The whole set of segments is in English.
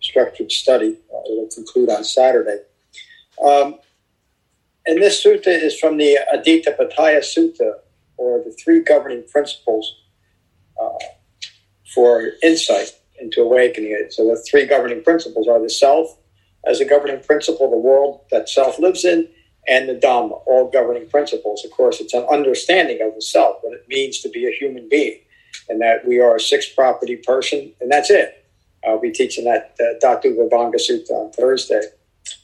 structured study. It'll conclude on Saturday. And this sutta is from the Aditya Pataya Sutta, or the three governing principles for insight into awakening. So the three governing principles are the self as a governing principle, the world that self lives in, and the Dhamma, all governing principles. Of course, it's an understanding of the self, what it means to be a human being, and that we are a six-property person, and that's it. I'll be teaching that Dhatuvibhanga Sutta on Thursday.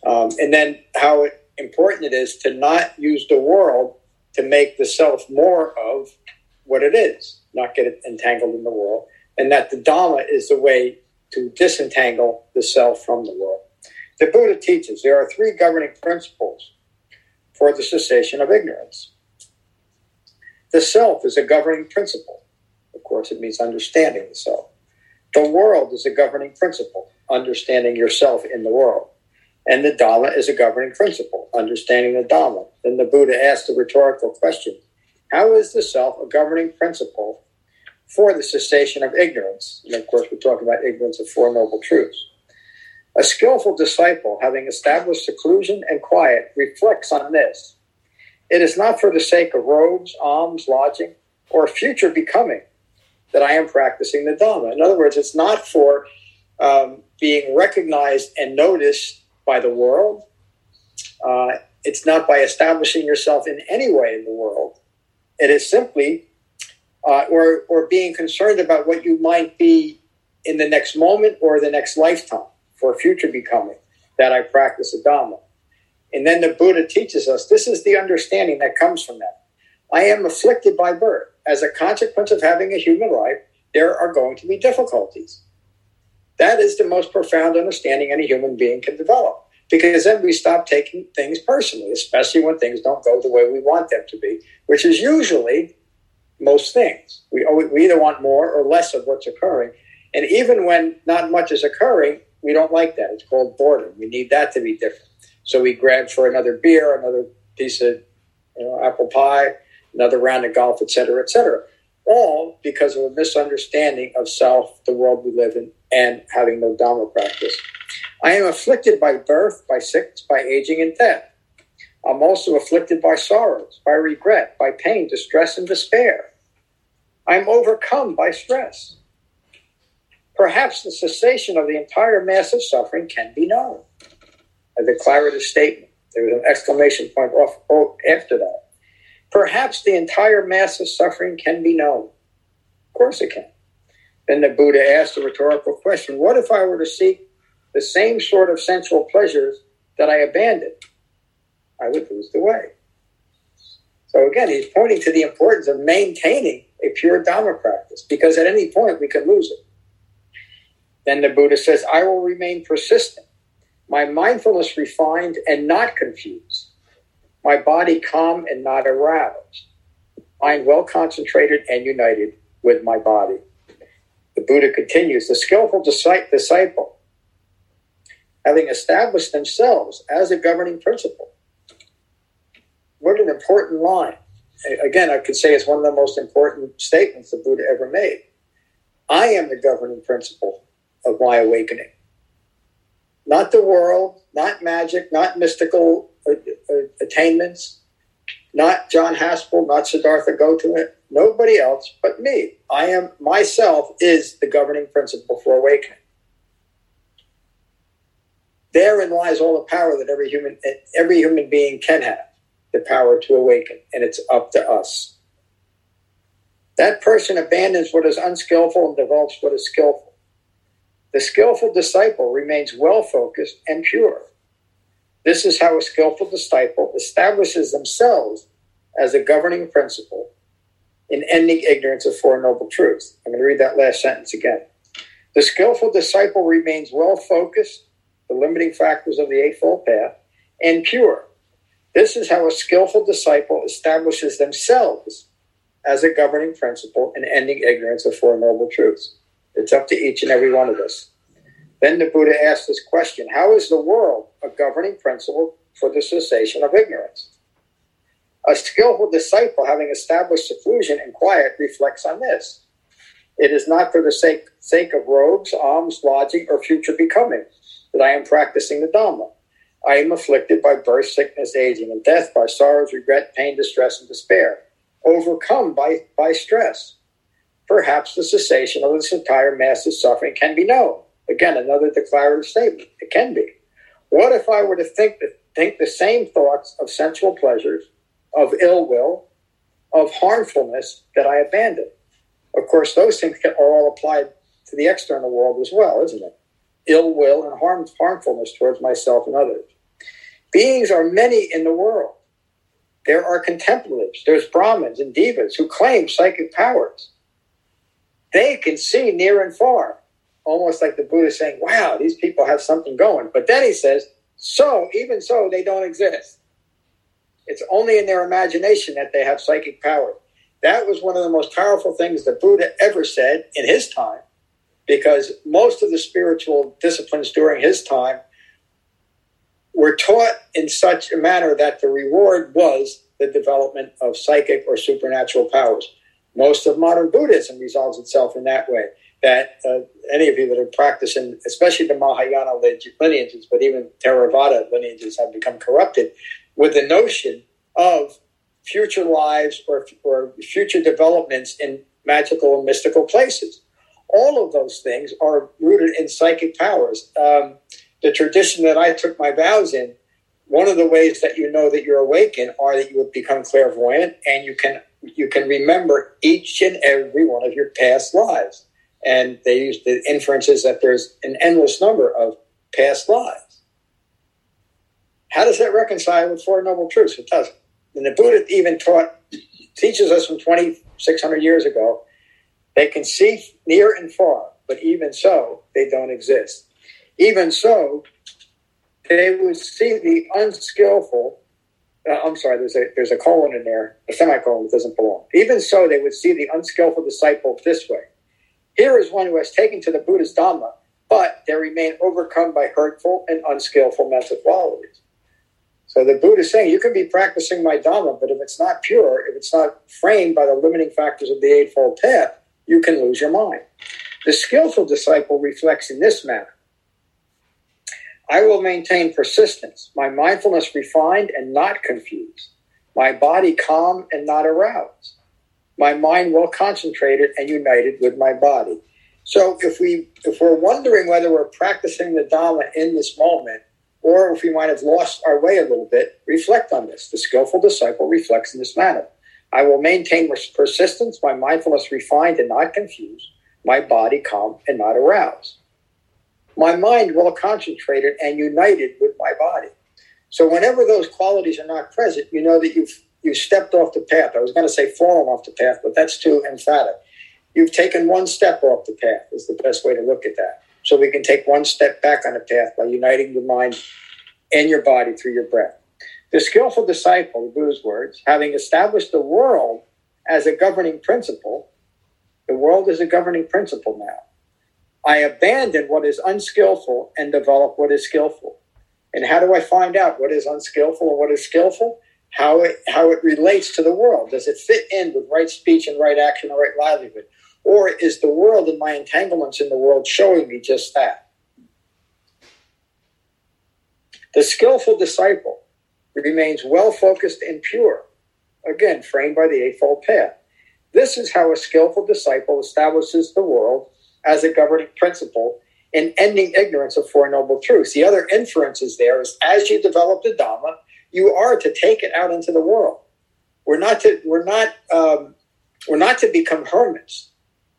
And then how important it is to not use the world to make the self more of what it is, not get it entangled in the world, and that the Dhamma is the way to disentangle the self from the world. The Buddha teaches there are three governing principles for the cessation of ignorance. The self is a governing principle. Of course, it means understanding the self. The world is a governing principle, understanding yourself in the world. And the Dhamma is a governing principle, understanding the Dhamma. Then the Buddha asked the rhetorical question, how is the self a governing principle for the cessation of ignorance? And of course, we're talking about ignorance of Four Noble Truths. A skillful disciple, having established seclusion and quiet, reflects on this. It is not for the sake of robes, alms, lodging, or future becoming that I am practicing the Dhamma. In other words, it's not for being recognized and noticed by the world. It's not by establishing yourself in any way in the world. It is simply, or being concerned about what you might be in the next moment or the next lifetime for future becoming, that I practice the Dhamma. And then the Buddha teaches us, this is the understanding that comes from that. I am afflicted by birth. As a consequence of having a human life, there are going to be difficulties. That is the most profound understanding any human being can develop, because then we stop taking things personally, especially when things don't go the way we want them to be, which is usually most things. We either want more or less of what's occurring. And even when not much is occurring, we don't like that. It's called boredom. We need that to be different. So we grab for another beer, another piece of apple pie, another round of golf, et cetera, all because of a misunderstanding of self, the world we live in, and having no Dhamma practice. I am afflicted by birth, by sickness, by aging, and death. I'm also afflicted by sorrows, by regret, by pain, distress, and despair. I'm overcome by stress. Perhaps the cessation of the entire mass of suffering can be known. A declarative statement. There was an exclamation point after that. Perhaps the entire mass of suffering can be known. Of course it can. Then the Buddha asked the rhetorical question, what if I were to seek the same sort of sensual pleasures that I abandoned? I would lose the way. So again, he's pointing to the importance of maintaining a pure Dhamma practice, because at any point we can lose it. Then the Buddha says, I will remain persistent, my mindfulness refined and not confused, my body calm and not aroused, mind well concentrated and united with my body. The Buddha continues, the skillful disciple, having established themselves as a governing principle. What an important line. Again, I could say it's one of the most important statements the Buddha ever made. I am the governing principle of my awakening. Not the world, not magic, not mystical attainments, not John Haspel, not Siddhartha Gautama, nobody else but me. I am, myself is the governing principle for awakening. Therein lies all the power that every human being can have, the power to awaken, and it's up to us. That person abandons what is unskillful and develops what is skillful. The skillful disciple remains well-focused and pure. This is how a skillful disciple establishes themselves as a governing principle in ending ignorance of Four Noble Truths. I'm going to read that last sentence again. The skillful disciple remains well-focused the limiting factors of the Eightfold Path, and pure. This is how a skillful disciple establishes themselves as a governing principle in ending ignorance of Four Noble Truths. It's up to each and every one of us. Then the Buddha asked this question, how is the world a governing principle for the cessation of ignorance? A skillful disciple, having established seclusion and quiet, reflects on this. It is not for the sake of robes, alms, lodging, or future becoming that I am practicing the Dhamma. I am afflicted by birth, sickness, aging, and death, by sorrows, regret, pain, distress, and despair, overcome by stress. Perhaps the cessation of this entire mass of suffering can be known. Again, another declarative statement. It can be. What if I were to think the same thoughts of sensual pleasures, of ill will, of harmfulness that I abandoned? Of course, those things are all applied to the external world as well, isn't it? Ill will and harmfulness towards myself and others. Beings are many in the world. There are contemplatives. There's Brahmins and Devas who claim psychic powers. They can see near and far, almost like the Buddha saying, wow, these people have something going. But then he says, even so, they don't exist. It's only in their imagination that they have psychic power. That was one of the most powerful things the Buddha ever said in his time, because most of the spiritual disciplines during his time were taught in such a manner that the reward was the development of psychic or supernatural powers. Most of modern Buddhism resolves itself in that way, that any of you that are practicing, especially the Mahayana lineages, but even Theravada lineages have become corrupted with the notion of future lives or future developments in magical and mystical places. All of those things are rooted in psychic powers. The tradition that I took my vows in, one of the ways that you know that you're awakened are that you have become clairvoyant and you can remember each and every one of your past lives. And they use the inferences that there's an endless number of past lives. How does that reconcile with Four Noble Truths? It doesn't. And the Buddha even teaches us from 2,600 years ago, they can see near and far, but even so, they don't exist. Even so, they would see the unskillful. I'm sorry, there's a colon in there, a semicolon that doesn't belong. Even so, they would see the unskillful disciple this way. Here is one who has taken to the Buddha's Dhamma, but they remain overcome by hurtful and unskillful mental qualities. So the Buddha is saying, you can be practicing my Dhamma, but if it's not pure, if it's not framed by the limiting factors of the Eightfold Path, you can lose your mind. The skillful disciple reflects in this manner. I will maintain persistence, my mindfulness refined and not confused, my body calm and not aroused, my mind well concentrated and united with my body. So if we're wondering whether we're practicing the Dhamma in this moment, or if we might have lost our way a little bit, reflect on this. The skillful disciple reflects in this manner. I will maintain persistence, my mindfulness refined and not confused, my body calm and not aroused, my mind well concentrated and united with my body. So whenever those qualities are not present, you know that you've stepped off the path. I was going to say fallen off the path, but that's too emphatic. You've taken one step off the path is the best way to look at that. So we can take one step back on the path by uniting your mind and your body through your breath. The skillful disciple, the Buddha's words, having established the world as a governing principle, the world is a governing principle now. I abandon what is unskillful and develop what is skillful. And how do I find out what is unskillful and what is skillful? How it relates to the world. Does it fit in with right speech and right action and right livelihood? Or is the world and my entanglements in the world showing me just that? The skillful disciple remains well-focused and pure, again, framed by the Eightfold Path. This is how a skillful disciple establishes the world as a governing principle in ending ignorance of Four Noble Truths. The other inference is there is as you develop the Dhamma, you are to take it out into the world. We're not to become hermits,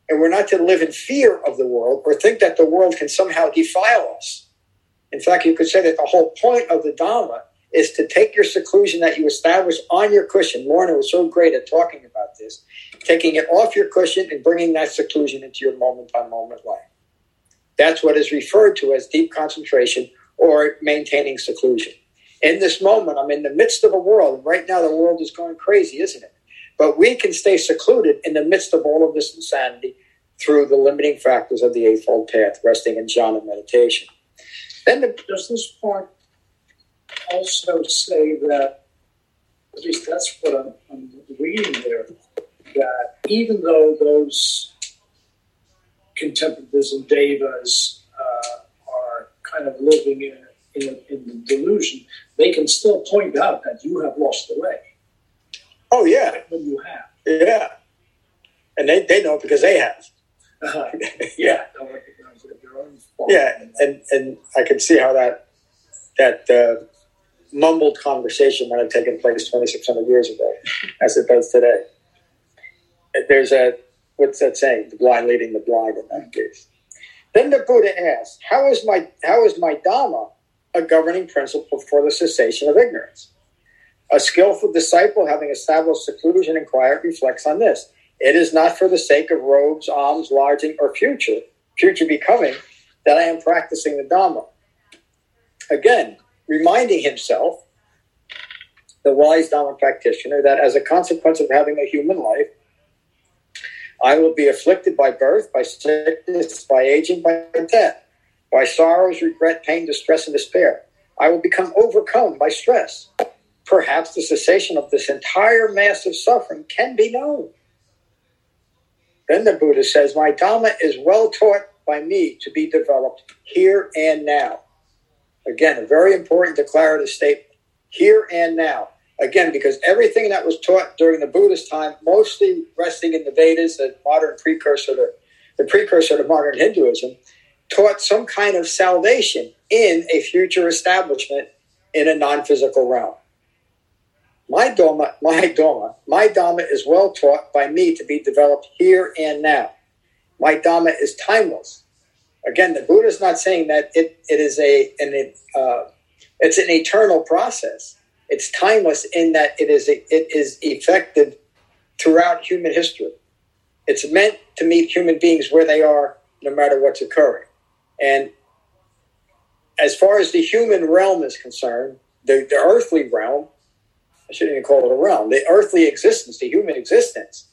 and we're not to live in fear of the world or think that the world can somehow defile us. In fact, you could say that the whole point of the Dhamma is to take your seclusion that you establish on your cushion. Lorna was so great at talking about this, taking it off your cushion and bringing that seclusion into your moment-by-moment life. That's what is referred to as deep concentration or maintaining seclusion. In this moment, I'm in the midst of a world. Right now, the world is going crazy, isn't it? But we can stay secluded in the midst of all of this insanity through the limiting factors of the Eightfold Path, resting in jhana meditation. Then does this point also say that, at least that's what I'm reading there, that even though those contemplatives and devas are kind of living in the delusion, they can still point out that you have lost the way. Oh, yeah. You have. Yeah. And they know because they have. Yeah. Yeah, and I can see how that mumbled conversation might have taken place 2,600 years ago, as it does today. There's what's that saying? The blind leading the blind in that case. Then the Buddha asks, how is my Dhamma a governing principle for the cessation of ignorance? A skillful disciple, having established seclusion and quiet, reflects on this. It is not for the sake of robes, alms, lodging, or future becoming that I am practicing the Dhamma. Again, reminding himself, the wise Dhamma practitioner, that as a consequence of having a human life, I will be afflicted by birth, by sickness, by aging, by death, by sorrows, regret, pain, distress, and despair. I will become overcome by stress. Perhaps the cessation of this entire mass of suffering can be known. Then the Buddha says, my Dhamma is well taught by me to be developed here and now. Again, a very important declarative statement, here and now. Again, because everything that was taught during the Buddha's time, mostly resting in the Vedas, the modern precursor to modern Hinduism, taught some kind of salvation in a future establishment in a non-physical realm. My Dhamma is well taught by me to be developed here and now. My Dhamma is timeless. Again, the Buddha is not saying that it's an eternal process. It's timeless in that it is effective throughout human history. It's meant to meet human beings where they are, no matter what's occurring. And as far as the human realm is concerned, the earthly realm, I shouldn't even call it a realm, the earthly existence, the human existence,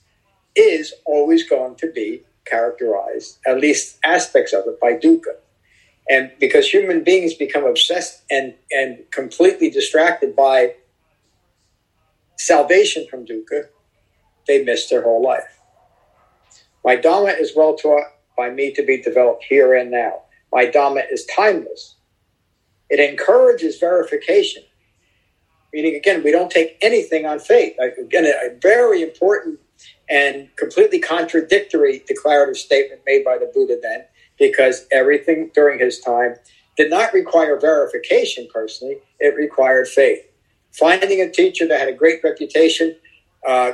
is always going to be characterized, at least aspects of it, by dukkha. And because human beings become obsessed and completely distracted by salvation from dukkha, they miss their whole life. My Dhamma is well taught by me to be developed here and now. My Dhamma is timeless. It encourages verification. Meaning, again, we don't take anything on faith. Again, a very important and completely contradictory declarative statement made by the Buddha then, because everything during his time did not require verification personally, it required faith. Finding a teacher that had a great reputation,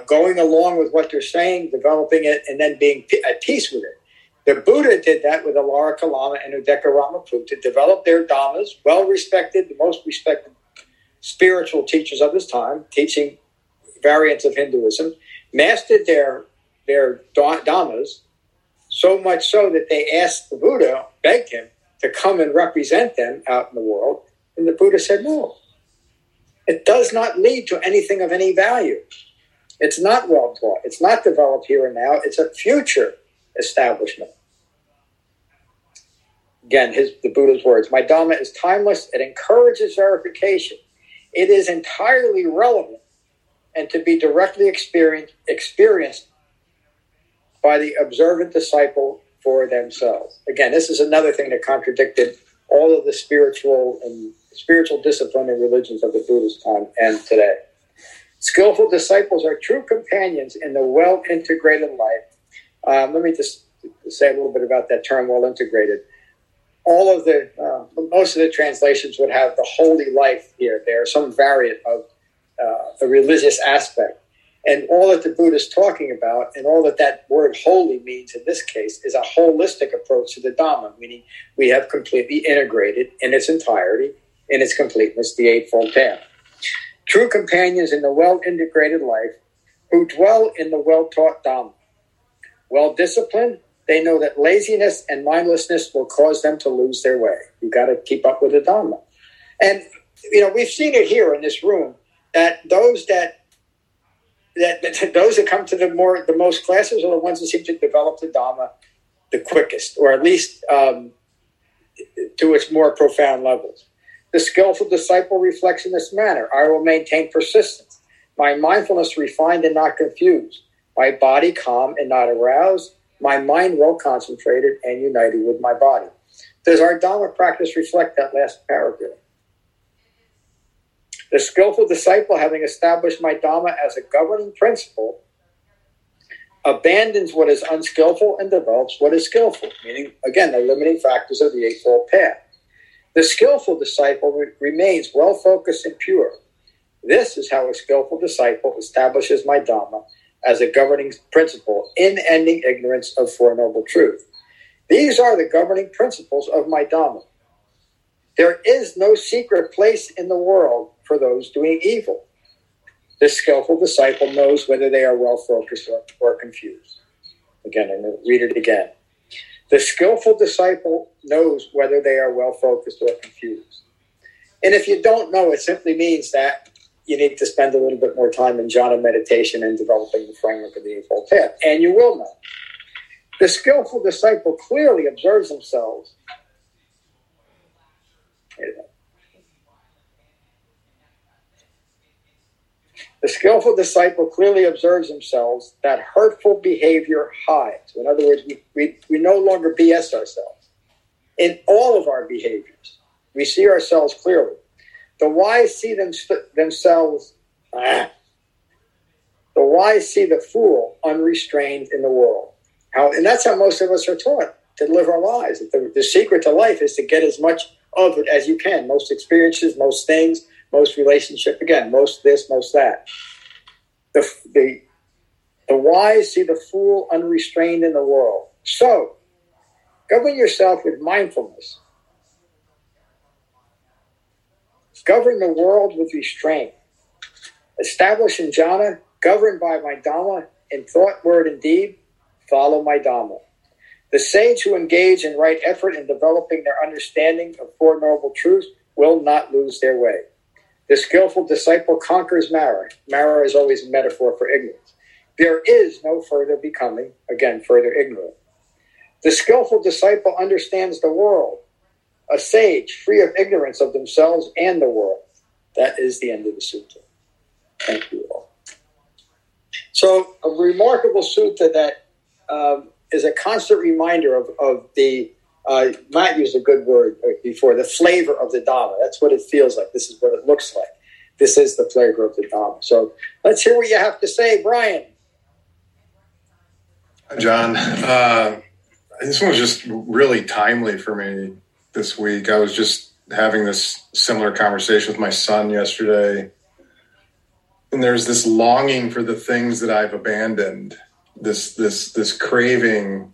going along with what they're saying, developing it, and then being at peace with it. The Buddha did that with Alara Kalama and Uddaka Ramaputta, to develop their Dhammas, well-respected, the most respected spiritual teachers of his time, teaching variants of Hinduism, mastered their Dhammas, so much so that they asked the Buddha, begged him, to come and represent them out in the world. And the Buddha said, no, it does not lead to anything of any value. It's not well taught. It's not developed here and now. It's a future establishment. Again, the Buddha's words, my Dhamma is timeless. It encourages verification. It is entirely relevant and to be directly experienced by the observant disciple for themselves. Again, this is another thing that contradicted all of the spiritual discipline and religions of the Buddha's time and today. Skillful disciples are true companions in the well-integrated life. Let me just say a little bit about that term, well-integrated. Most of the translations would have the holy life here. There are some variant of the religious aspect. And all that the Buddha is talking about, and all that word holy means in this case, is a holistic approach to the Dhamma, meaning we have completely integrated in its entirety, in its completeness, the Eightfold Path. True companions in the well-integrated life who dwell in the well-taught Dhamma. Well-disciplined, they know that laziness and mindlessness will cause them to lose their way. You've got to keep up with the Dhamma. And, you know, we've seen it here in this room, that those that come to the most classes are the ones that seem to develop the Dhamma the quickest, or at least to its more profound levels. The skillful disciple reflects in this manner. I will maintain persistence. My mindfulness refined and not confused. My body calm and not aroused. My mind well concentrated and united with my body. Does our Dhamma practice reflect that last paragraph? The skillful disciple, having established my Dhamma as a governing principle, abandons what is unskillful and develops what is skillful, meaning, again, the limiting factors of the Eightfold Path. The skillful disciple remains well-focused and pure. This is how a skillful disciple establishes my Dhamma as a governing principle in ending ignorance of Four Noble Truths. These are the governing principles of my Dhamma. There is no secret place in the world for those doing evil. The skillful disciple knows whether they are well-focused or confused. Again, I'm going to read it again. The skillful disciple knows whether they are well-focused or confused. And if you don't know, it simply means that you need to spend a little bit more time in jhana meditation and developing the framework of the Eightfold Path, and you will know. The skillful disciple clearly observes themselves. The skillful disciple clearly observes themselves that hurtful behavior hides. In other words, we no longer BS ourselves. In all of our behaviors, we see ourselves clearly. The wise see themselves. The wise see the fool unrestrained in the world. And that's how most of us are taught to live our lives. The secret to life is to get as much of it as you can. Most experiences, most things, most relationship, again, most this, most that. The wise see the fool unrestrained in the world. So, govern yourself with mindfulness. Govern the world with restraint. Establish in jhana, governed by my Dhamma, in thought, word, and deed, follow my Dhamma. The sage who engage in right effort in developing their understanding of Four Noble Truths will not lose their way. The skillful disciple conquers Mara. Mara is always a metaphor for ignorance. There is no further becoming, again, further ignorant. The skillful disciple understands the world, a sage free of ignorance of themselves and the world. That is the end of the sutta. Thank you all. So, a remarkable sutta that is a constant reminder of the Matt used a good word before, the flavor of the Dhamma. That's what it feels like. This is what it looks like. This is the flavor of the Dhamma. So let's hear what you have to say, Brian. Hi, John. This one was just really timely for me this week. I was just having this similar conversation with my son yesterday. And there's this longing for the things that I've abandoned, this craving.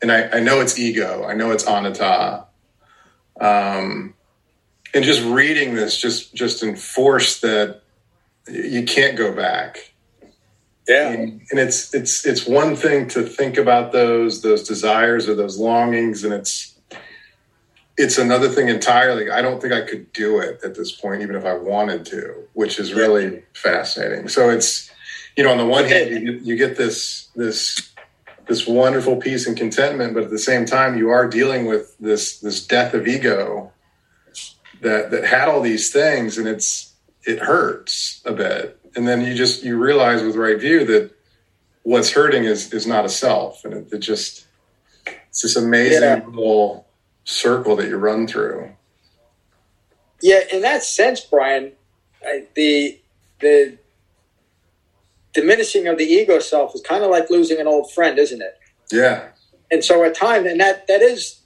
And I know it's ego. I know it's anatta. And just reading this just enforced that you can't go back. Yeah. And it's one thing to think about those desires or those longings, and it's another thing entirely. I don't think I could do it at this point, even if I wanted to, which is really fascinating. So it's, you know, on the one hand, you get this wonderful peace and contentment, but at the same time, you are dealing with this death of ego that had all these things, and it hurts a bit. And then you realize with right view that what's hurting is not a self, and it's this amazing little circle that you run through. Yeah, in that sense, Brian, the diminishing of the ego self is kind of like losing an old friend, isn't it? Yeah. And so at times, and that is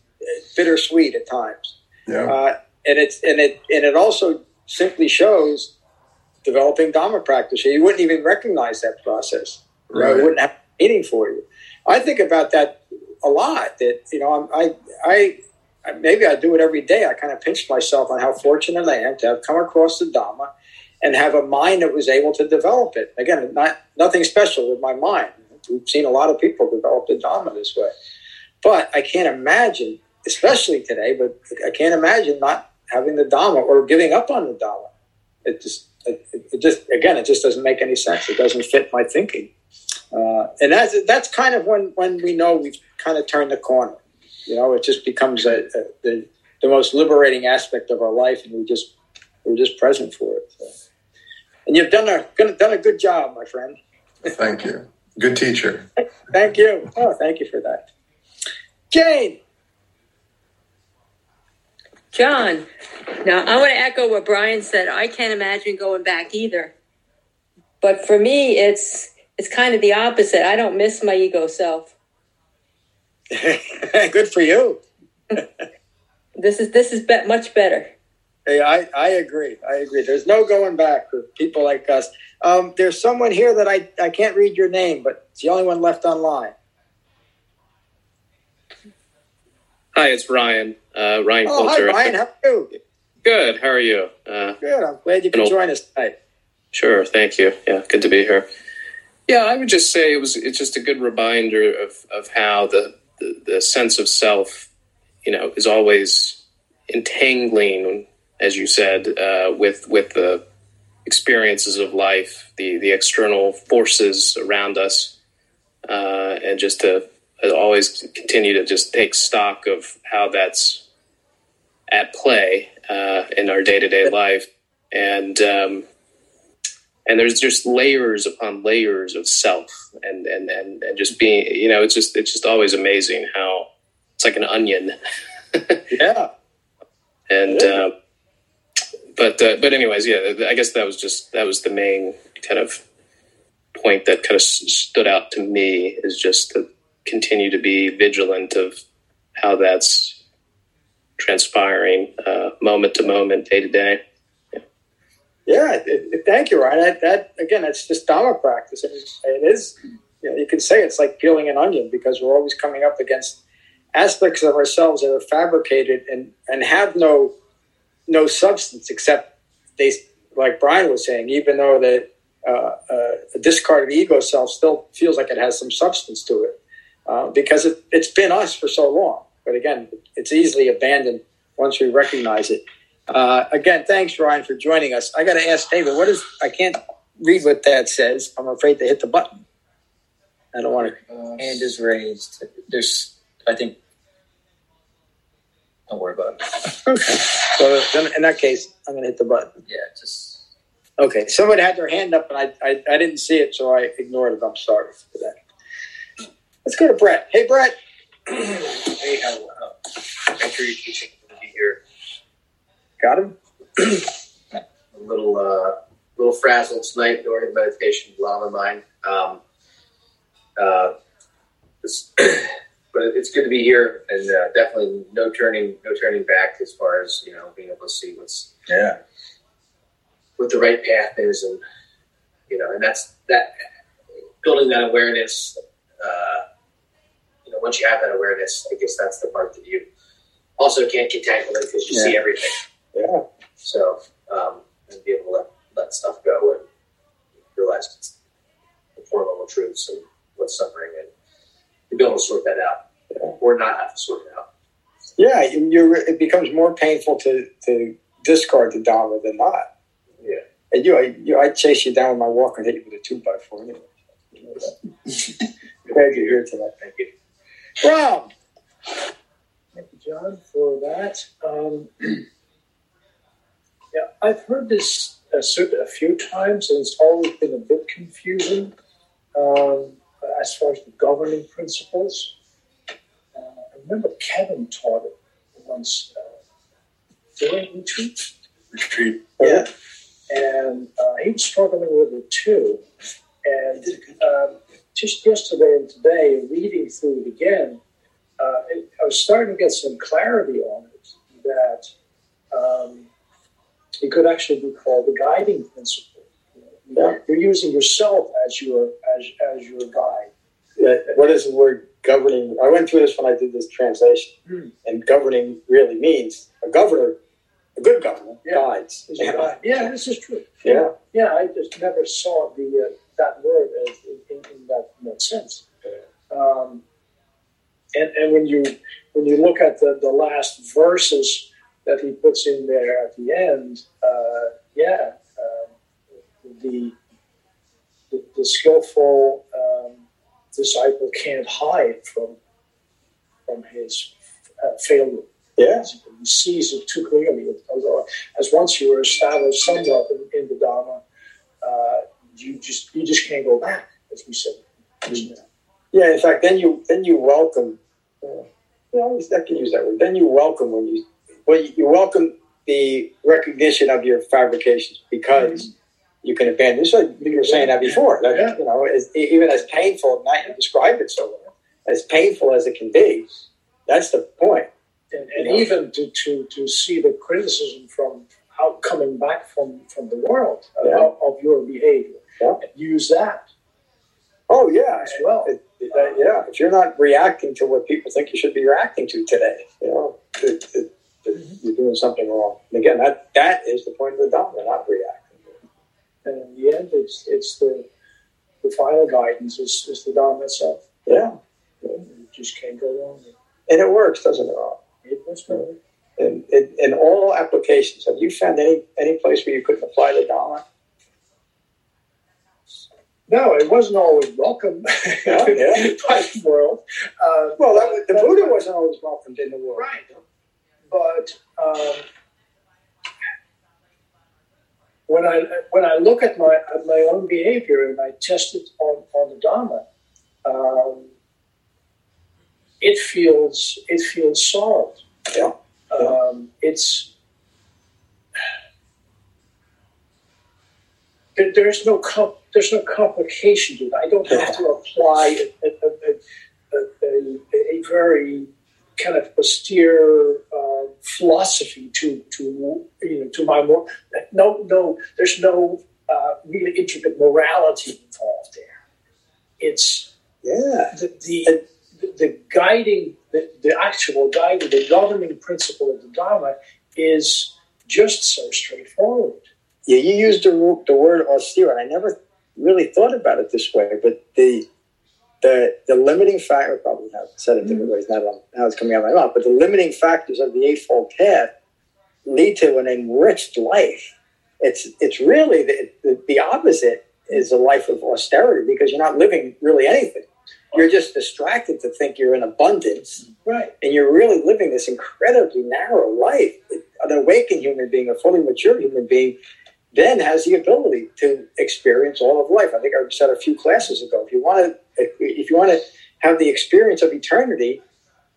bittersweet at times. Yeah. And it also simply shows developing Dhamma practice. You wouldn't even recognize that process. Right. You know, it wouldn't have meaning for you. I think about that a lot. That, you know, I maybe I do it every day. I kind of pinch myself on how fortunate I am to have come across the Dhamma and have a mind that was able to develop it. Again, nothing special with my mind. We've seen a lot of people develop the Dhamma this way. But I can't imagine, especially today, but I can't imagine not having the Dhamma or giving up on the Dhamma. It just doesn't make any sense. It doesn't fit my thinking. And that's kind of when we know we've kind of turned the corner. You know, it just becomes the most liberating aspect of our life, and we're just present for it. So. And you've done a good job, my friend. Thank you. Good teacher. Thank you. Oh, thank you for that. Jane. John. Now, I want to echo what Brian said. I can't imagine going back either. But for me, it's kind of the opposite. I don't miss my ego self. Good for you. This is much better. Hey, I agree. I agree. There's no going back for people like us. There's someone here that I can't read your name, but it's the only one left online. Hi, it's Ryan. Ryan Coulter. Hi, Ryan. How are you? Good. How are you? Good. I'm glad you could join us tonight. Sure. Thank you. Yeah, good to be here. Yeah, I would just say it's just a good reminder of how the sense of self, you know, is always entangling, as you said, with the experiences of life, the external forces around us, and just to always continue to just take stock of how that's at play in our day-to-day life. And there's just layers upon layers of self, and just being, you know, it's just always amazing how it's like an onion. Yeah. And, yeah. But anyways, yeah, I guess that was the main kind of point that kind of stood out to me, is just to continue to be vigilant of how that's transpiring moment to moment, day to day. Yeah, thank you, Ryan. That again, that's just Dhamma practice. It is, you know, you can say it's like peeling an onion, because we're always coming up against aspects of ourselves that are fabricated and have no substance, except they, like Brian was saying, even though the discarded ego self still feels like it has some substance to it, because it's been us for so long. But again, it's easily abandoned once we recognize it. Again, thanks, Ryan, for joining us. I got to ask David, I can't read what that says. I'm afraid to hit the button. I don't want to. Hand is raised. Don't worry about it. Okay. So then in that case, I'm going to hit the button. Yeah, okay. Somebody had their hand up, and I didn't see it, so I ignored it. I'm sorry for that. Let's go to Brett. Hey, Brett. Hey, how are you? Make sure your teaching is going to be here. Got him? A little frazzled tonight during meditation, a lot on my mind. But it's good to be here, and definitely no turning back as far as, you know, being able to see what the right path is, and you know, and that's that building that awareness. You know, once you have that awareness, I guess that's the part that you also can't get tangled in, because you see everything. Yeah. So and be able to let stuff go and realize it's the four level truths and what's suffering, and be able to sort that out, or not have to sort it out. Yeah, it becomes more painful to discard the Dhamma than not. Yeah, and I'd chase you down with my walker and hit you with a 2x4. Anyway. You know that. Glad you're here tonight. Thank you, Rob. Thank you, John, for that. Yeah, I've heard this sutta a few times, and it's always been a bit confusing. As far as the governing principles. I remember Kevin taught it once during retreat. Yeah. And he was struggling with it too. And just yesterday and today, reading through it again, I was starting to get some clarity on it, that it could actually be called the guiding principle. You're using yourself as your guide. Yeah. What is the word governing? I went through this when I did this translation, and governing really means a governor, a good governor, guides. Yeah, this is true. Yeah, yeah. I just never saw that word as in that sense. Yeah. And when you look at the last verses that he puts in there at the end, the skillful disciple can't hide from his failure. Yeah, he sees it too clearly. As once you are established somewhat in the Dharma, you just can't go back, as we said. Mm-hmm. Yeah, in fact, then you welcome. I can use that word. Then you welcome when you welcome the recognition of your fabrications, because you can abandon. So you were saying that before. That, even as painful, not you described it so well, as painful as it can be. That's the point. And even to see the criticism from coming back from the world of your behavior, use that. Oh yeah, as well. If you're not reacting to what people think you should be reacting to today, you're doing something wrong. And again, that is the point of the Dhamma, not reacting to it. And in the end, it's the final guidance is the Dhamma itself. Yeah, you just can't go wrong. And it works, doesn't it? It does. And in all applications, have you found any place where you couldn't apply the Dhamma? No, it wasn't always welcome by the world. The Buddha wasn't always welcomed in the world. Right. But when I look at my own behavior and I test it on the Dhamma, it feels solid. Yeah. There's no complication to it. I don't have to apply a very kind of austere philosophy to my moral. No, there's no really intricate morality involved there. It's the governing principle of the Dharma is just so straightforward. Yeah, you used the word austere, and I never really thought about it this way, but the limiting factor, probably have said it different ways, not now it's coming out of my mouth, but the limiting factors of the Eightfold Path lead to an enriched life. It's really the opposite is a life of austerity, because you're not living really anything. You're just distracted to think you're in abundance, right? And you're really living this incredibly narrow life. An awakened human being, a fully mature human being, then has the ability to experience all of life. I think I said a few classes ago, if you want to have the experience of eternity,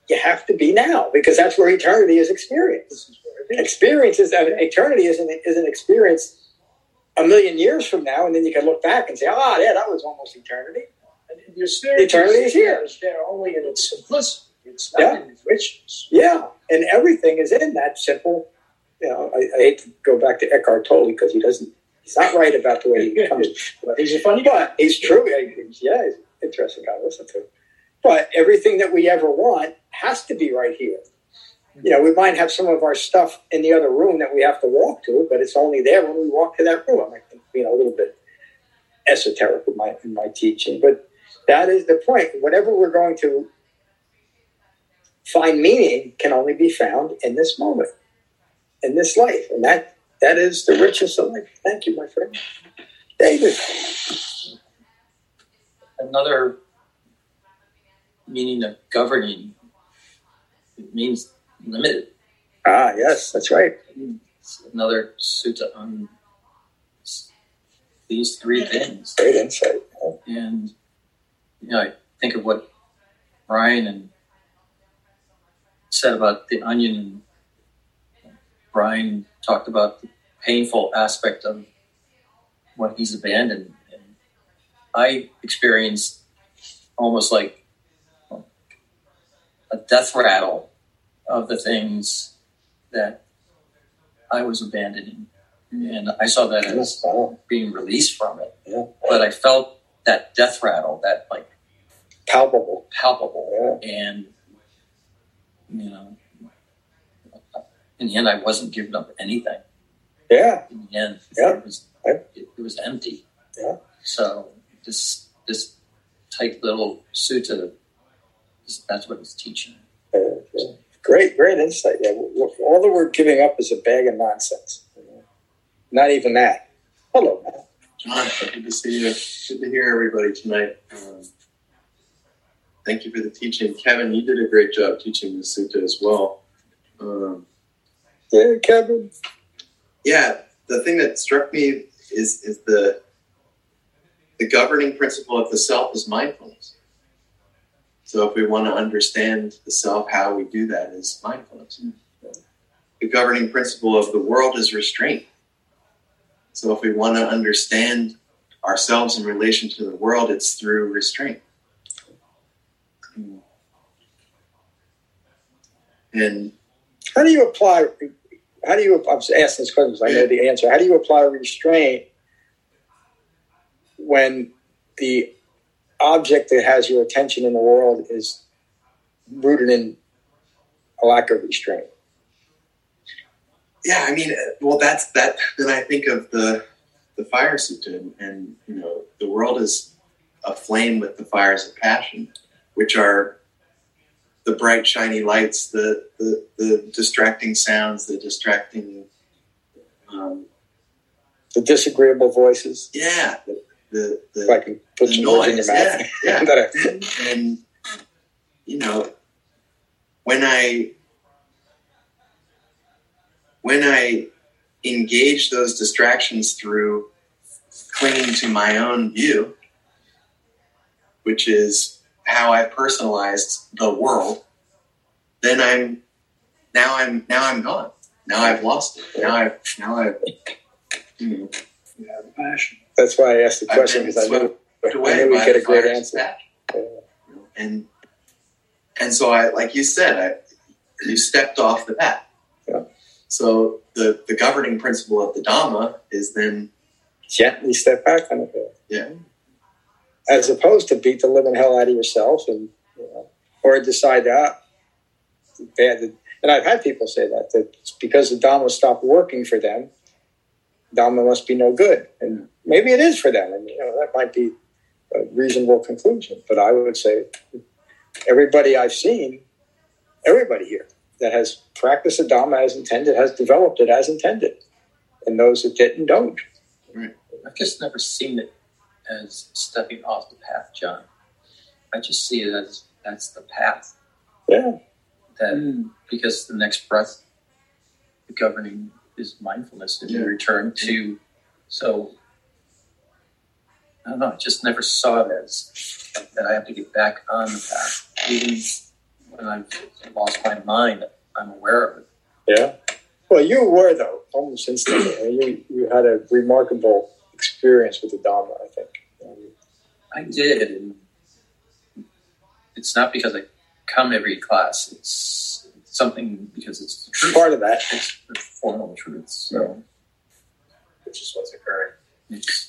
you have to be now, because that's where eternity is experienced. Eternity is an experience 1,000,000 years from now, and then you can look back and say, that was almost eternity. And your eternity is here. It's there only in its simplicity. It's not in its richness. Yeah, and everything is in that simple. I hate to go back to Eckhart Tolle, because he's not right about the way he comes. He's a funny guy. He's true. Yeah, he's an interesting guy to listen to. But everything that we ever want has to be right here. Mm-hmm. We might have some of our stuff in the other room that we have to walk to, but it's only there when we walk to that room. I'm being a little bit esoteric in my teaching, but that is the point. Whatever we're going to find meaning can only be found in this moment, in this life, and that is the richest of life. Thank you, my friend. David. Another meaning of governing, it means limited. Yes, that's right. It's another sutta on these three things. Great insight. Yeah. And I think of what Brian and said about the onion. Brian talked about the painful aspect of what he's abandoned. And I experienced almost like a death rattle of the things that I was abandoning. And I saw that as being released from it. Yeah. But I felt that death rattle, that like palpable. Yeah. And, in the end, I wasn't giving up anything. Yeah. In the end, it was empty. Yeah. So this tight little sutta That's what it was teaching. Yeah. Great insight. Yeah, all the word giving up is a bag of nonsense. Not even that. Hello, Matt. John, good to see you. Good to hear everybody tonight. Thank you for the teaching. Kevin, you did a great job teaching the sutta as well. Yeah, Kevin. Yeah, the thing that struck me is the governing principle of the self is mindfulness. So if we want to understand the self, how we do that is mindfulness. The governing principle of the world is restraint. So if we want to understand ourselves in relation to the world, it's through restraint. And I'm asking this question because I know the answer. How do you apply restraint when the object that has your attention in the world is rooted in a lack of restraint? Yeah, I mean, well, that's that. Then I think of the fire sutta, and you know, the world is aflame with the fires of passion, which are the bright, shiny lights, the distracting sounds, the distracting, the disagreeable voices. Yeah, the I can put the noise. Yeah. And you know, when I engage those distractions through clinging to my own view, which is how I personalized the world, then I'm gone. Now I've lost it. Now I've the passion. That's why I asked the question, because I knew we'd get a great answer. And so I, like you said, you stepped off the path. Yeah. So the governing principle of the Dhamma is then gently step back on the path. Yeah. As opposed to beat the living hell out of yourself, and or decide that. And I've had people say that it's because the Dhamma stopped working for them, Dhamma must be no good. And maybe it is for them, and that might be a reasonable conclusion. But I would say everybody I've seen, everybody here that has practiced the Dhamma as intended has developed it as intended, and those that didn't don't. Right. I've just never seen it as stepping off the path, John. I just see it as that's the path. Yeah. Because the next breath, the governing is mindfulness, and you return to. So I don't know. I just never saw it as that I have to get back on the path. Even when I've lost my mind, I'm aware of it. Yeah. Well, you were though almost instantly. You had a remarkable experience with the Dhamma, I think. I did, and it's not because I come every class. It's something because it's the truth. Part of that. It's the formal truth, so which is what's occurring.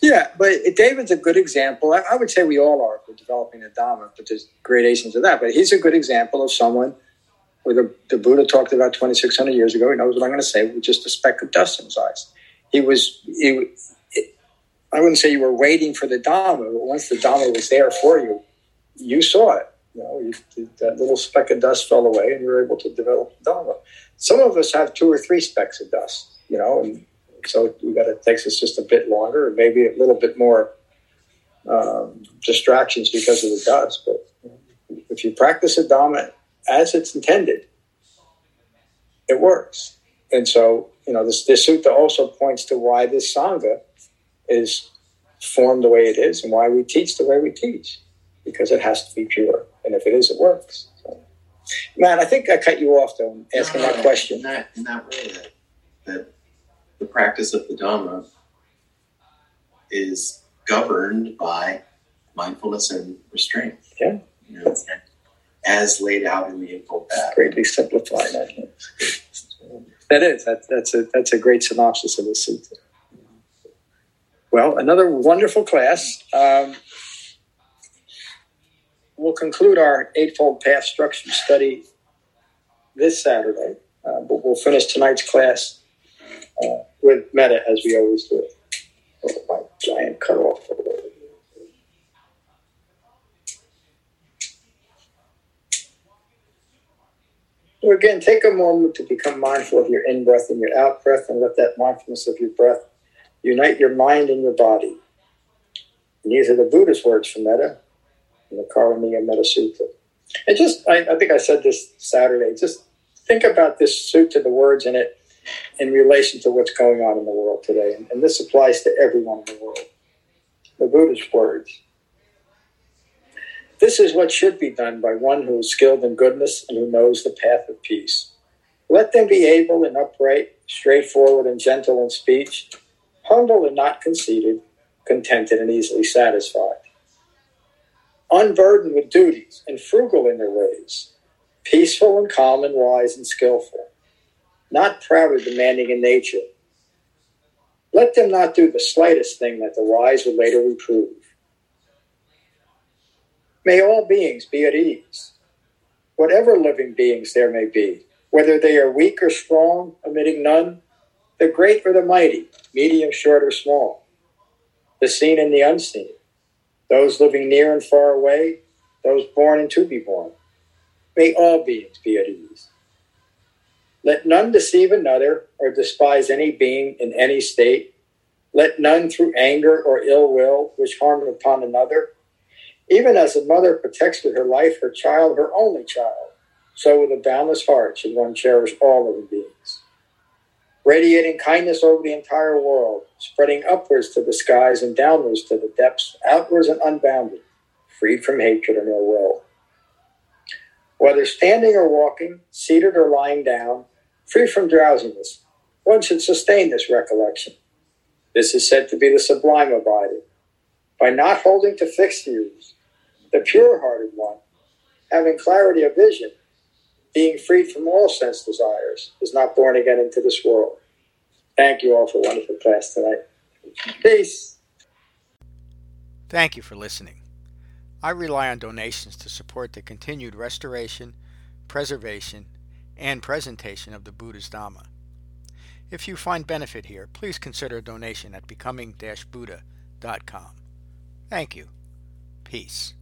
Yeah, but David's a good example. I would say we all are for developing the Dhamma, but there's gradations of that. But he's a good example of someone where the Buddha talked about 2,600 years ago. He knows what I'm going to say with just a speck of dust in his eyes. I wouldn't say you were waiting for the Dhamma, but once the Dhamma was there for you, you saw it. That little speck of dust fell away, and you were able to develop the Dhamma. Some of us have 2 or 3 specks of dust, and so it takes us just a bit longer, and maybe a little bit more distractions because of the dust. But if you practice the Dhamma as it's intended, it works. And so, this sutta also points to why this Sangha is formed the way it is and why we teach the way we teach, because it has to be pure. And if it is, it works. So, Matt, I think I cut you off, though, asking my question. Not really. That the practice of the Dhamma is governed by mindfulness and restraint. Yeah. As laid out in the Eightfold Path. Greatly simplified, I think. That is. That's a great synopsis of the sutta. Well, another wonderful class. We'll conclude our Eightfold Path Structure study this Saturday, but we'll finish tonight's class with metta, as we always do. Oh, my giant cutoff. So again, take a moment to become mindful of your in-breath and your out-breath, and let that mindfulness of your breath unite your mind and your body. And these are the Buddhist words for metta in the Karaniya Metta Sutta. And just, I think I said this Saturday, just think about this sutta, the words in it, in relation to what's going on in the world today. And this applies to everyone in the world. The Buddha's words. This is what should be done by one who is skilled in goodness and who knows the path of peace. Let them be able and upright, straightforward and gentle in speech, humble and not conceited, contented and easily satisfied, unburdened with duties and frugal in their ways, peaceful and calm and wise and skillful, not proud or demanding in nature. Let them not do the slightest thing that the wise will later reprove. May all beings be at ease, whatever living beings there may be, whether they are weak or strong, omitting none, the great or the mighty, medium, short, or small, the seen and the unseen, those living near and far away, those born and to be born. May all beings be at ease. Let none deceive another or despise any being in any state. Let none through anger or ill will wish harm upon another. Even as a mother protects with her life her child, her only child, so with a boundless heart should one cherish all living beings. Radiating kindness over the entire world, spreading upwards to the skies and downwards to the depths, outwards and unbounded, freed from hatred and ill will. Whether standing or walking, seated or lying down, free from drowsiness, one should sustain this recollection. This is said to be the sublime abiding. By not holding to fixed views, the pure-hearted one, having clarity of vision, being freed from all sense desires, is not born again into this world. Thank you all for a wonderful class tonight. Peace. Thank you for listening. I rely on donations to support the continued restoration, preservation, and presentation of the Buddha's Dhamma. If you find benefit here, please consider a donation at becoming-buddha.com. Thank you. Peace.